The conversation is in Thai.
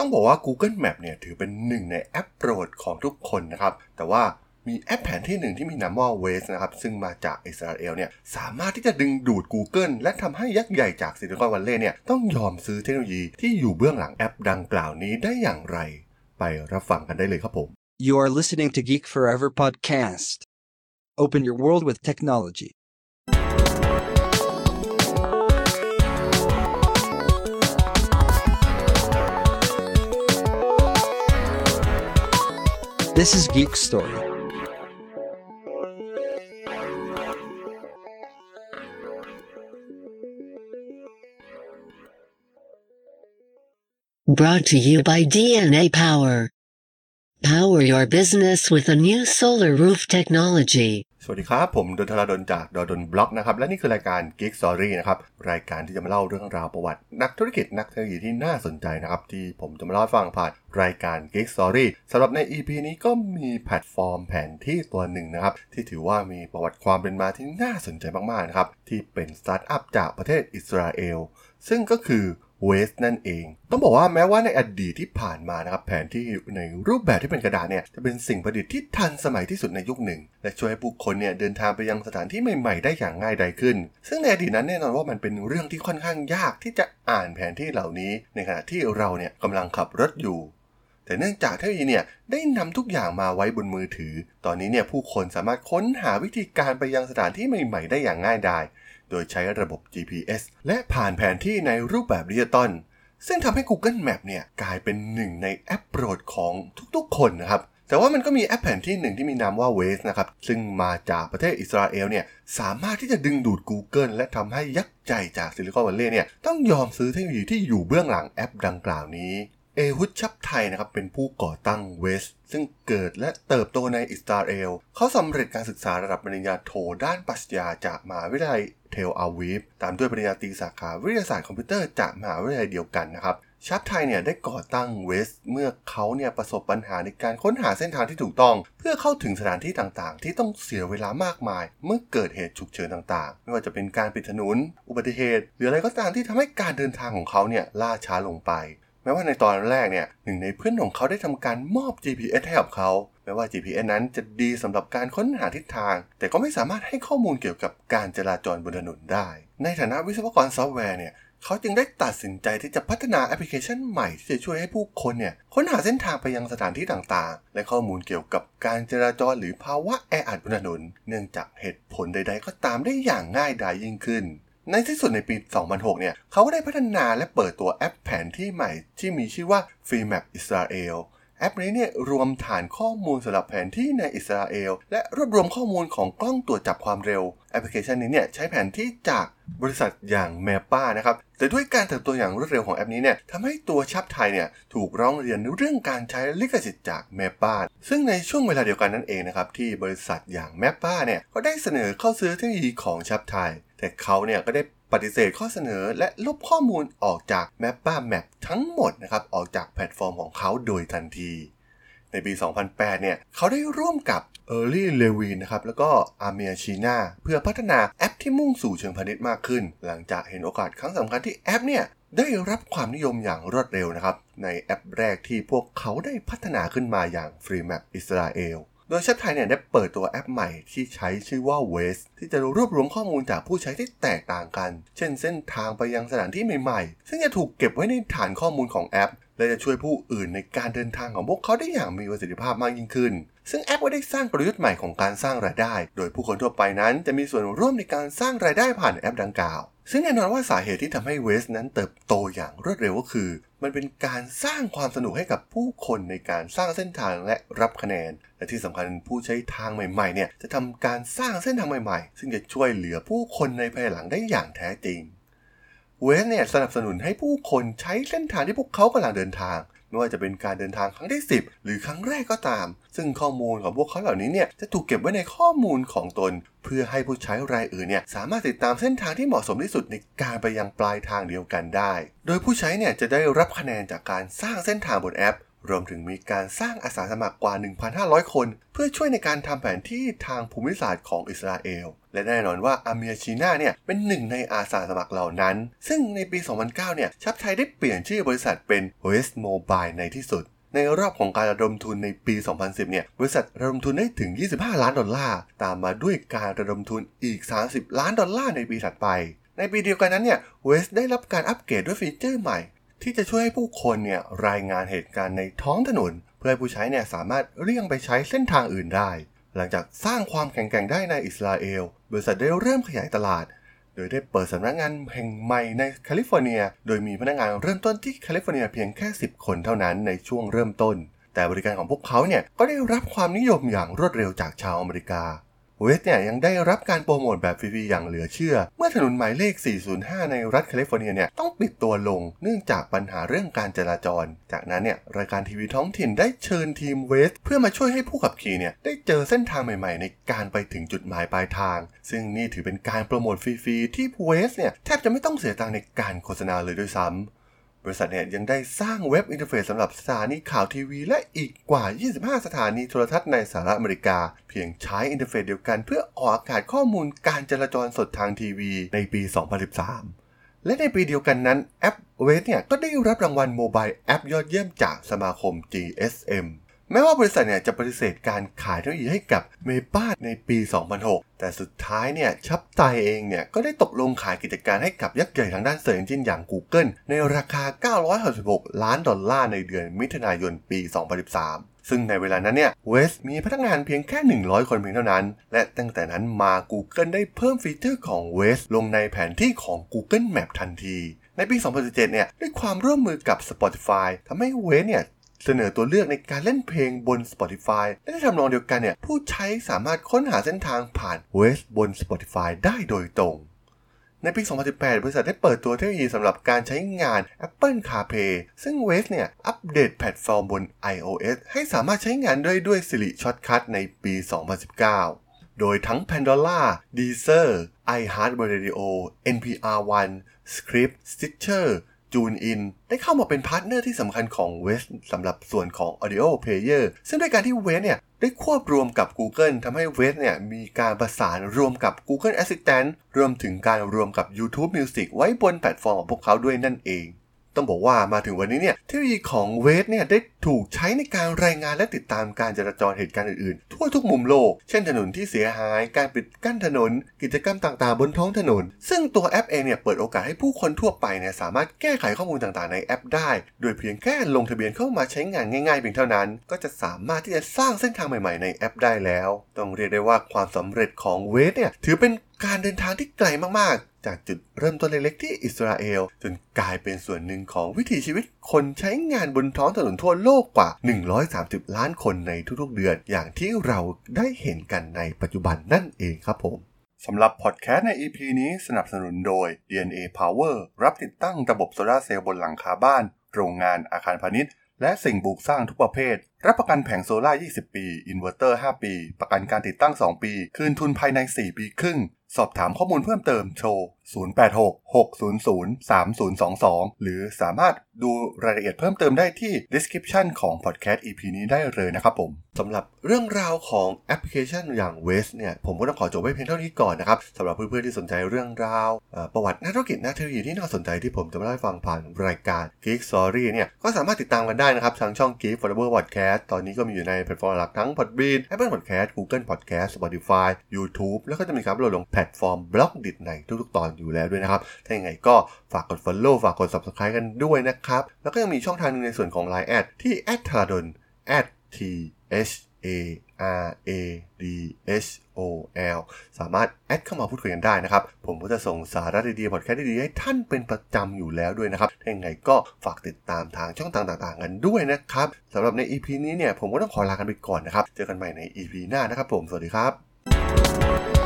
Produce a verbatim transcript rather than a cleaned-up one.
ต้องบอกว่า Google Map เนี่ยถือเป็นหนึ่งในแอปโปรดของทุกคนนะครับแต่ว่ามีแอปแผนที่หนึ่งที่มีนามว่า Waze นะครับซึ่งมาจากอิสราเอลเนี่ยสามารถที่จะดึงดูด Google และทำให้ยักษ์ใหญ่จาก Silicon Valley เนี่ยต้องยอมซื้อเทคโนโลยีที่อยู่เบื้องหลังแอปดังกล่าวนี้ได้อย่างไรไปรับฟังกันได้เลยครับผม You are listening to Geek Forever Podcast Open your world with technology This is Geek Story Brought to you by ดี เอ็น เอ Power. Power your business with a new solar roof technology. สวัสดีครับผมดนทราดลจากดนบล็อกนะครับและนี่คือรายการ Geek Story นะครับรายการที่จะมาเล่าเรื่องราวประวัตินักธุรกิจนักเทคโนโลยีที่น่าสนใจนะครับที่ผมจะมาเล่าให้ฟังผ่านรายการ Geek Story สำหรับใน อี พี นี้ก็มีแพลตฟอร์มแผนที่ตัวหนึ่งนะครับที่ถือว่ามีประวัติความเป็นมาที่น่าสนใจมากๆนะครับที่เป็นสตาร์ทอัพจากประเทศอิสราเอลซึ่งก็คือWaze นั่นเองต้องบอกว่าแม้ว่าในอดีตที่ผ่านมานะครับแผนที่ในรูปแบบที่เป็นกระดาษเนี่ยจะเป็นสิ่งประดิษฐ์ที่ทันสมัยที่สุดในยุคหนึ่งและช่วยให้ผู้คนเนี่ยเดินทางไปยังสถานที่ใหม่ๆได้อย่างง่ายดายขึ้นซึ่งในอดีตนั้นแน่นอนว่ามันเป็นเรื่องที่ค่อนข้างยากที่จะอ่านแผนที่เหล่านี้ในขณะที่เราเนี่ยกำลังขับรถอยู่แต่เนื่องจากเทคโนโลยีเนี่ยได้นำทุกอย่างมาไว้บนมือถือตอนนี้เนี่ยผู้คนสามารถค้นหาวิธีการไปยังสถานที่ใหม่ๆได้อย่างง่ายดายโดยใช้ระบบ จี พี เอส และผ่านแผนที่ในรูปแบบดิจิตอลซึ่งทำให้ Google Map เนี่ยกลายเป็นหนึ่งในแอปโปรดของทุกๆคนนะครับแต่ว่ามันก็มีแอปแผนที่หนึ่งที่มีนามว่า Waze นะครับซึ่งมาจากประเทศอิสราเอลเนี่ยสามารถที่จะดึงดูด Google และทำให้ยักษ์ใหญ่จาก Silicon Valley เนี่ยต้องยอมซื้อเทคโนโลยีที่อยู่เบื้องหลังแอปดังกล่าวนี้เอฮุด ชับไทยนะครับเป็นผู้ก่อตั้ง Waze ซึ่งเกิดและเติบโตในอิสราเอลเขาสำเร็จการศึกษาระดับปริญญาโทด้านปรัชญาจากมหาวิทยาลัยเทลอาวีฟตามด้วยปริญญาตรีสาขาวิทยาศาสตร์คอมพิวเตอร์จากมหาวิทยาลัยเดียวกันนะครับชับไทยเนี่ยได้ก่อตั้ง Waze เมื่อเขาเนี่ยประสบปัญหาในการค้นหาเส้นทางที่ถูกต้องเพื่อเข้าถึงสถานที่ต่างๆที่ต้องเสียเวลามากมายเมื่อเกิดเหตุฉุกเฉินต่างๆไม่ว่าจะเป็นการปิดถนนอุบัติเหตุหรืออะไรก็ตามที่ทำให้การเดินทางของเขาเนี่ยล่าช้าลงไปแม้ว่าในตอนแรกเนี่ยหนึ่งในเพื่อนของเขาได้ทำการมอบ จี พี เอส ให้กับเขาแม้ว่า จี พี เอส นั้นจะดีสำหรับการค้นหาทิศทางแต่ก็ไม่สามารถให้ข้อมูลเกี่ยวกับการจราจรบนถนนได้ในฐานะวิศวกรซอฟต์แวร์เนี่ยเขาจึงได้ตัดสินใจที่จะพัฒนาแอปพลิเคชันใหม่ที่จะช่วยให้ผู้คนเนี่ยค้นหาเส้นทางไปยังสถานที่ต่างๆและข้อมูลเกี่ยวกับการจราจรหรือภาวะแออัดบนถนนเนื่องจากเหตุผลใดๆก็ตามได้อย่างง่ายดายยิ่งขึ้นในที่สุดในปี สองพันหก เนี่ยเขาก็ได้พัฒนาและเปิดตัวแอปแผนที่ใหม่ที่มีชื่อว่า Free Map Israel แอปนี้เนี่ยรวมฐานข้อมูลสำหรับแผนที่ในอิสราเอลและรวบรวมข้อมูลของกล้องตรวจจับความเร็วแอปพลิเคชันนี้เนี่ยใช้แผนที่จากบริษัทอย่าง Mappa นะครับแต่ด้วยการเติบโตอย่างรวดเร็วของแอปนี้เนี่ยทำให้ตัวชับไทยเนี่ยถูกร้องเรียนเรื่องการใช้ลิขสิทธิ์จาก Mappa ซึ่งในช่วงเวลาเดียวกันนั่นเองนะครับที่บริษัทอย่าง Mappa เนี่ยก็ได้เสนอเข้าซื้อเทคโนโลยีของชับไทยแต่เขาเนี่ยก็ได้ปฏิเสธข้อเสนอและลบข้อมูลออกจาก Mappa Map ทั้งหมดนะครับออกจากแพลตฟอร์มของเขาโดยทันทีในปี สองพันแปด เนี่ยเขาได้ร่วมกับ Early Levin นะครับแล้วก็ Amir China เพื่อพัฒนาแอปที่มุ่งสู่เชิงพาณิชย์มากขึ้นหลังจากเห็นโอกาสครั้งสำคัญที่แอปเนี่ยได้รับความนิยมอย่างรวดเร็วนะครับในแอปแรกที่พวกเขาได้พัฒนาขึ้นมาอย่าง Free Map Israelโดยชับไทยเนี่ยได้เปิดตัวแอปใหม่ที่ใช้ชื่อว่า Waze ที่จะรวบรวมข้อมูลจากผู้ใช้ที่แตกต่างกันเช่นเส้นทางไปยังสถานที่ใหม่ๆซึ่งจะถูกเก็บไว้ในฐานข้อมูลของแอปและจะช่วยผู้อื่นในการเดินทางของพวกเขาได้อย่างมีประสิทธิภาพมากยิ่งขึ้นซึ่งแอปก็ได้สร้างกลยุทธ์ใหม่ของการสร้างรายได้โดยผู้คนทั่วไปนั้นจะมีส่วนร่วมในการสร้างรายได้ผ่านแอปดังกล่าวซึ่งแน่นอนว่าสาเหตุที่ทำให้ Waze นั้นเติบโตอย่างรวดเร็วก็คือมันเป็นการสร้างความสนุกให้กับผู้คนในการสร้างเส้นทางและรับคะแนนและที่สำคัญผู้ใช้ทางใหม่ๆเนี่ยจะทำการสร้างเส้นทางใหม่ๆซึ่งจะช่วยเหลือผู้คนในภายหลังได้อย่างแท้จริง Waze เนี่ยสนับสนุนให้ผู้คนใช้เส้นทางที่พวกเขากำลังเดินทางไม่ว่าจะเป็นการเดินทางครั้งที่สิบหรือครั้งแรกก็ตามซึ่งข้อมูลของพวกเขาเหล่านี้เนี่ยจะถูกเก็บไว้ในข้อมูลของตนเพื่อให้ผู้ใช้รายอื่นเนี่ยสามารถติดตามเส้นทางที่เหมาะสมที่สุดในการไปยังปลายทางเดียวกันได้โดยผู้ใช้เนี่ยจะได้รับคะแนนจากการสร้างเส้นทางบนแอป รวมถึงมีการสร้างอาสาสมัครกว่า หนึ่งพันห้าร้อย คนเพื่อช่วยในการทำแผนที่ทางภูมิศาสตร์ของอิสราเอลและแน่นอนว่า Amir China เนี่ยเป็นหนึ่งในอาสาสมัครเหล่านั้นซึ่งในปี สองพันเก้า เนี่ยชับไทยได้เปลี่ยนชื่อบริษัทเป็น Waze Mobile ในที่สุดในรอบของการระดมทุนในปี สองพันสิบ เนี่ยบริษัทระดมทุนได้ถึง ยี่สิบห้าล้านดอลลาร์ตามมาด้วยการระดมทุนอีก สามสิบล้านดอลลาร์ในปีถัดไปในปีเดียวกันนั้นเนี่ย Waze ได้รับการอัปเกรดด้วยฟีเจอร์ใหม่ที่จะช่วยให้ผู้คนเนี่ยรายงานเหตุการณ์ในท้องถนนเพื่อให้ผู้ใช้เนี่ยสามารถเลี่ยงไปใช้เส้นทางอื่นได้หลังจากสร้างความแข็งแกร่งได้ในอิสราเอลบริษัทได้เริ่มขยายตลาดโดยได้เปิดสำนักงานแห่งใหม่ในแคลิฟอร์เนียโดยมีพนักงานเริ่มต้นที่แคลิฟอร์เนียเพียงแค่สิบคนเท่านั้นในช่วงเริ่มต้นแต่บริการของพวกเขาเนี่ยก็ได้รับความนิยมอย่างรวดเร็วจากชาวอเมริกาเวสเนี่ยยังได้รับการโปรโมทแบบฟรีๆอย่างเหลือเชื่อเมื่อถนนหมายเลขสี่ศูนย์ห้าในรัฐแคลิฟอร์เนียเนี่ยต้องปิดตัวลงเนื่องจากปัญหาเรื่องการจราจรจากนั้นเนี่ยรายการทีวีท้องถิ่นได้เชิญทีมเวสเพื่อมาช่วยให้ผู้ขับขี่เนี่ยได้เจอเส้นทางใหม่ๆในการไปถึงจุดหมายปลายทางซึ่งนี่ถือเป็นการโปรโมทฟรีๆที่เวสเนี่ยแทบจะไม่ต้องเสียตังค์ในการโฆษณาเลยด้วยซ้ำบริษัทเนี่ยยังได้สร้างเว็บอินเทอร์เฟซสำหรับสถานีข่าวทีวีและอีกกว่ายี่สิบห้าสถานีโทรทัศน์ในสหรัฐอเมริกาเพียงใช้อินเทอร์เฟซเดียวกันเพื่อออกอากาศข้อมูลการจราจรสดทางทีวีในปี สองพันสิบสามและในปีเดียวกันนั้นแอป Waze เนี่ยก็ได้รับรางวัลโมบายแอปยอดเยี่ยมจากสมาคม จี เอส เอ็ม แม้ว่าบริษัทเนี่ยจะปฏิเสธการขายเทคโนโลยีให้กับเมป้าในปี สองพันหกแต่สุดท้ายเนี่ยชับไทยเองเนี่ยก็ได้ตกลงขายกิจการให้กับยักษ์ใหญ่ทางด้านเซิร์ชเอนจินอย่าง Google ในราคาเก้าร้อยหกสิบหกล้านดอลลาร์ในเดือนมิถุนายนปี สองพันสิบสามซึ่งในเวลานั้นเนี่ย Waze มีพนักงานเพียงแค่หนึ่งร้อยคนเพียงเท่านั้นและตั้งแต่นั้นมา Google ได้เพิ่มฟีเจอร์ของ Waze ลงในแผนที่ของ Google Map ทันทีในปี สองพันสิบเจ็ดเนี่ยด้วยความร่วมมือกับ Spotify ทำให้ Waze เนี่ยเสนอตัวเลือกในการเล่นเพลงบน Spotify และในทำนองเดียวกันเนี่ยผู้ใช้สามารถค้นหาเส้นทางผ่าน Waze บน Spotify ได้โดยตรงในปี สองพันสิบแปด บริษัทได้เปิดตัวเทคโนโลยีสำหรับการใช้งาน Apple CarPlay ซึ่ง Waze เนี่ยอัปเดตแพลตฟอร์มบน iOS ให้สามารถใช้งานได้ด้วย Siri Shortcut ในปี สองพันสิบเก้า โดยทั้ง Pandora, Deezer, iHeartRadio, เอ็น พี อาร์ One, Script, Stitcher, TuneIn ได้เข้ามาเป็นพาร์ทเนอร์ที่สำคัญของ Waze สำหรับส่วนของ Audio Player ซึ่งด้วยการที่ Waze เนี่ยได้ควบรวมกับ Google ทำให้ Waze เนี่ยมีการประสานรวมกับ Google Assistant รวมถึงการรวมกับ YouTube Music ไว้บนแพลตฟอร์มของพวกเขาด้วยนั่นเองต้องบอกว่ามาถึงวันนี้เนี่ยเทคโนโลยีของ Waze เนี่ยได้ถูกใช้ในการรายงานและติดตามการจราจรเหตุการณ์อื่นๆทั่วทุกมุมโลกเช่นถนนที่เสียหายการปิดกั้นถนนกิจกรรมต่างๆบนท้องถนนซึ่งตัวแอปเองเนี่ยเปิดโอกาสให้ผู้คนทั่วไปเนี่ยสามารถแก้ไขข้อมูลต่างๆในแอปได้โดยเพียงแค่ลงทะเบียนเข้ามาใช้งานง่ายๆเพียงเท่านั้นก็จะสามารถที่จะสร้างเส้นทางใหม่ๆในแอปได้แล้วต้องเรียกได้ว่าความสำเร็จของ Waze เนี่ยถือเป็นการเดินทางที่ไกลมากๆจากจุดเริ่มต้นเล็กๆที่อิสราเอลจนกลายเป็นส่วนหนึ่งของวิถีชีวิตคนใช้งานบนท้องถนนทั่วโลกกว่าหนึ่งร้อยสามสิบล้านคนในทุกๆเดือนอย่างที่เราได้เห็นกันในปัจจุบันนั่นเองครับผมสำหรับพอดแคสต์ใน อี พี นี้สนับสนุนโดย ดี เอ็น เอ Power รับติดตั้งระบบโซลาร์เซลล์บนหลังคาบ้านโรงงานอาคารพาณิชย์และสิ่งปลูกสร้างทุกประเภทรับประกันแผงโซล่ายี่สิบปีอินเวอร์เตอร์ห้าปีประกันการติดตั้งสองปีคืนทุนภายในสี่ปีครึ่งสอบถามข้อมูลเพิ่มเติมโทรศูนย์ แปด หก หก ศูนย์ ศูนย์ สาม ศูนย์ สอง สองหรือสามารถดูรายละเอียดเพิ่มเติมได้ที่ description ของ podcast อี พี นี้ได้เลยนะครับผมสำหรับเรื่องราวของแอปพลิเคชันอย่าง Waze เนี่ยผมก็ต้องขอจบไว้เพียงเท่านี้ก่อนนะครับสำหรับเพื่อนๆที่สนใจเรื่องราวประวัตินักธุรกิจนักเทคโนโลยีที่น่าสนใจที่ผมจะมาเล่าให้ฟังผ่านรายการ Geek Story เนี่ยก็สามารถติดตามกันได้นะครับทางช่อง Geek Forever's Podcast ตอนนี้ก็มีอยู่ในแพลตฟอร์มหลักทั้ง Podbean Apple Podcast Google Podcast Spotify YouTube แล้วก็จะมีการอัปโหลดลงแพลตฟอร์ม Blogdit ในทุกๆตอนอยู่แล้วด้วยนะครับถ้าอย่างไรก็ฝากกด follow ฝากกด subscribe กันด้วยนะครับแล้วก็ยังมีช่องทางนึงในส่วนของ ไลน์ แอดที่ แอท ธาราดล แอท ที เอช เอ อาร์ เอ ดี เอช โอ แอล สามารถแอดเข้ามาพูดคุยกันได้นะครับผมก็จะส่งสาระดีๆพอดแคสต์ดีๆให้ท่านเป็นประจำอยู่แล้วด้วยนะครับถ้าอย่างไรก็ฝากติดตามทางช่องทางต่างๆกันด้วยนะครับสำหรับใน อี พี นี้เนี่ยผมก็ต้องขอลากันไปก่อนนะครับเจอกันใหม่ใน อี พี หน้านะครับผมสวัสดีครับ